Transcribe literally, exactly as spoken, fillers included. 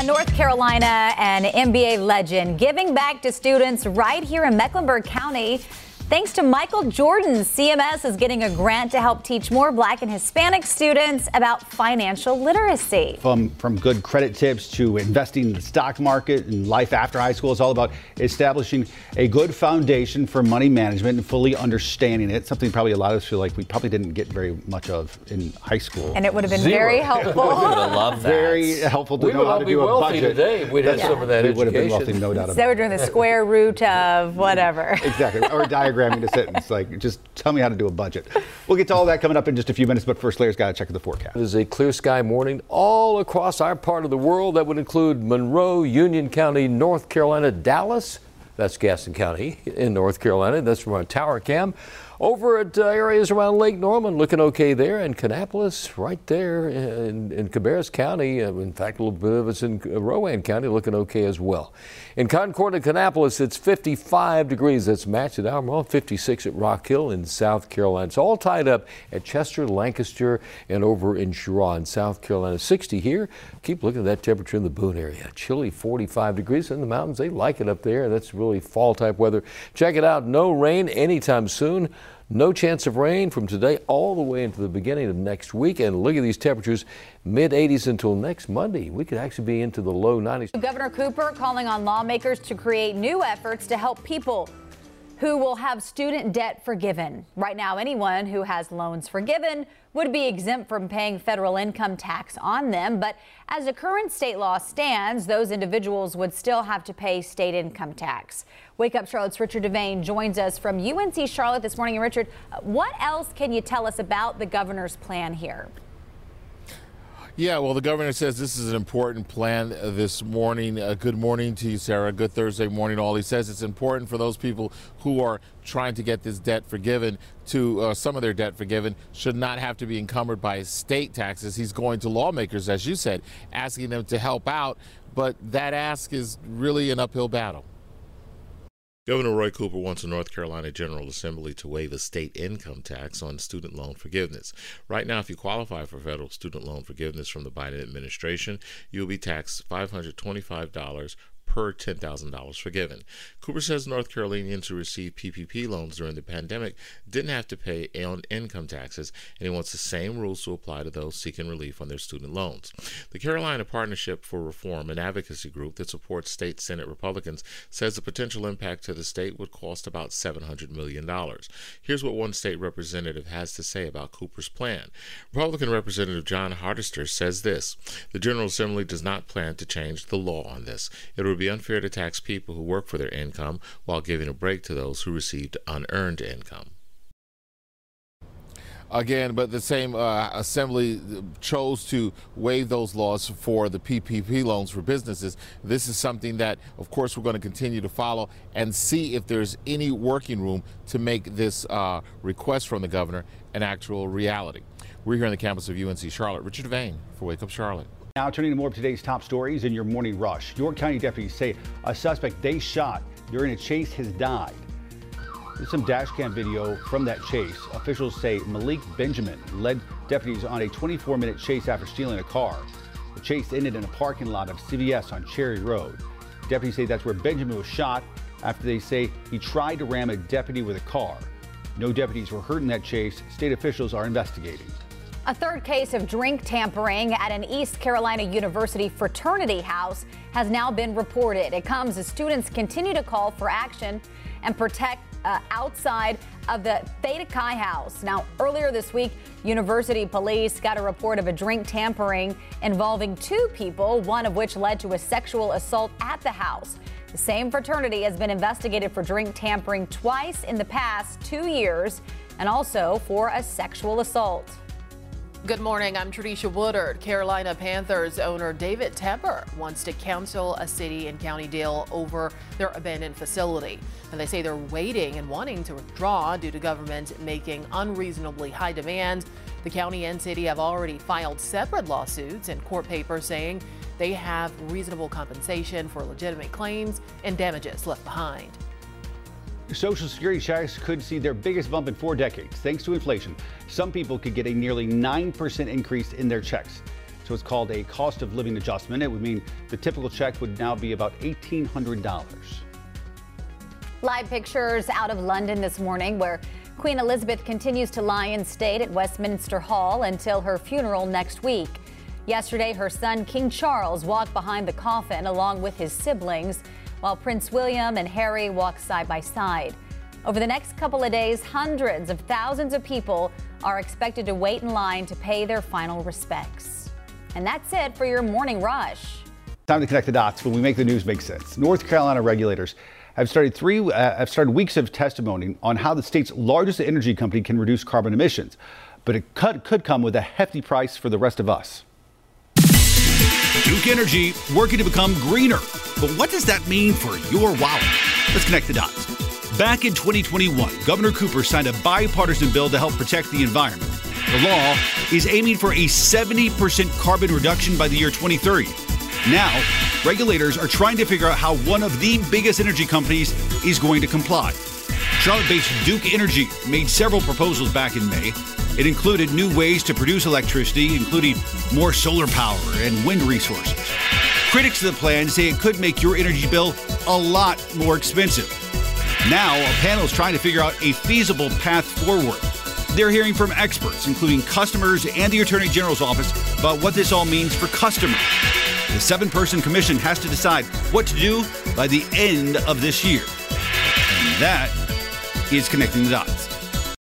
A North Carolina and N B A legend giving back to students right here in Mecklenburg County. Thanks to Michael Jordan, C M S is getting a grant to help teach more Black and Hispanic students about financial literacy. From, from good credit tips to investing in the stock market and life after high school, it's all about establishing a good foundation for money management and fully understanding it. Something probably a lot of us feel like we probably didn't get very much of in high school. And it would have been Zero. very helpful. We would have loved that. Very helpful to we know how to do a budget. Today if we'd had yeah. some of that we education. We would have been wealthy, no doubt about it. They were doing the square root of whatever. Exactly, or a diagram. A sentence like, just tell me how to do a budget. We'll get to all that coming up in just a few minutes, but first, Larry's got to check the forecast. It is a clear sky morning all across our part of the world. That would include Monroe, Union County, North Carolina, Dallas. That's Gaston County in North Carolina. That's from our tower cam. Over at uh, areas around Lake Norman, looking okay there, and Kannapolis right there in, in Cabarrus County. In fact, a little bit of it's in Rowan County, looking okay as well. In Concord and Kannapolis, it's fifty-five degrees. That's matched at Almond, fifty-six at Rock Hill in South Carolina. It's all tied up at Chester, Lancaster, and over in Sheron, South Carolina. sixty here. Keep looking at that temperature in the Boone area. Chilly, forty-five degrees in the mountains. They like it up there. That's really fall-type weather. Check it out. No rain anytime soon. No chance of rain from today all the way into the beginning of next week. And look at these temperatures, mid eighties until next Monday. We could actually be into the low nineties. Governor Cooper calling on lawmakers to create new efforts to help people who will have student debt forgiven. Right now, anyone who has loans forgiven would be exempt from paying federal income tax on them. But as the current state law stands, those individuals would still have to pay state income tax. Wake Up Charlotte's Richard DeVayne joins us from U N C Charlotte this morning. Richard, what else can you tell us about the governor's plan here? Yeah, well, the governor says this is an important plan uh, this morning. Uh, good morning to you, Sarah. Good Thursday morning, all. He says it's important for those people who are trying to get this debt forgiven to uh, some of their debt forgiven should not have to be encumbered by state taxes. He's going to lawmakers, as you said, asking them to help out. But that ask is really an uphill battle. Governor Roy Cooper wants the North Carolina General Assembly to waive a state income tax on student loan forgiveness. Right now, if you qualify for federal student loan forgiveness from the Biden administration, you'll be taxed five hundred twenty-five dollars per ten thousand dollars forgiven. Cooper says North Carolinians who received P P P loans during the pandemic didn't have to pay on income taxes, and he wants the same rules to apply to those seeking relief on their student loans. The Carolina Partnership for Reform, an advocacy group that supports state Senate Republicans, says the potential impact to the state would cost about seven hundred million dollars. Here's what one state representative has to say about Cooper's plan. Republican Representative John Hardister says this: the General Assembly does not plan to change the law on this. It would be unfair to tax people who work for their income while giving a break to those who received unearned income. Again, but the same uh, assembly chose to waive those laws for the P P P loans for businesses. This is something that, of course, we're going to continue to follow and see if there's any working room to make this uh, request from the governor an actual reality. We're here on the campus of U N C Charlotte. Richard DeVayne for Wake Up Charlotte. Now turning to more of today's top stories in your morning rush. York County deputies say a suspect they shot during a chase has died. There's some dash cam video from that chase. Officials say Malik Benjamin led deputies on a twenty-four minute chase after stealing a car. The chase ended in a parking lot of C V S on Cherry Road. Deputies say that's where Benjamin was shot after they say he tried to ram a deputy with a car. No deputies were hurt in that chase. State officials are investigating. A third case of drink tampering at an East Carolina University fraternity house has now been reported. It comes as students continue to call for action and protect uh, outside of the Theta Chi house. Now, earlier this week, university police got a report of a drink tampering involving two people, one of which led to a sexual assault at the house. The same fraternity has been investigated for drink tampering twice in the past two years and also for a sexual assault. Good morning, I'm Tradisha Woodard. Carolina Panthers owner David Tepper wants to counsel a city and county deal over their abandoned facility. And they say they're waiting and wanting to withdraw due to government making unreasonably high demands. The county and city have already filed separate lawsuits and court papers saying they have reasonable compensation for legitimate claims and damages left behind. Social Security checks could see their biggest bump in four decades. Thanks to inflation, some people could get a nearly nine percent increase in their checks. It's So it's called a cost of living adjustment. It would mean the typical check would now be about eighteen hundred dollars. Live pictures out of London this morning, where Queen Elizabeth continues to lie in state at Westminster Hall until her funeral next week. Yesterday, her son, King Charles, walked behind the coffin along with his siblings, while Prince William and Harry walked side by side. Over the next couple of days, hundreds of thousands of people are expected to wait in line to pay their final respects. And that's it for your Morning Rush. Time to connect the dots when we make the news make sense. North Carolina regulators I've started three. Uh, I've started weeks of testimony on how the state's largest energy company can reduce carbon emissions, but it could, could come with a hefty price for the rest of us. Duke Energy working to become greener, but what does that mean for your wallet? Let's connect the dots. Back in twenty twenty-one, Governor Cooper signed a bipartisan bill to help protect the environment. The law is aiming for a seventy percent carbon reduction by the year twenty thirty. Now, regulators are trying to figure out how one of the biggest energy companies is going to comply. Charlotte-based Duke Energy made several proposals back in May. It included new ways to produce electricity, including more solar power and wind resources. Critics of the plan say it could make your energy bill a lot more expensive. Now, a panel is trying to figure out a feasible path forward. They're hearing from experts, including customers and the Attorney General's office, about what this all means for customers. The seven-person commission has to decide what to do by the end of this year. And that is Connecting the Dots.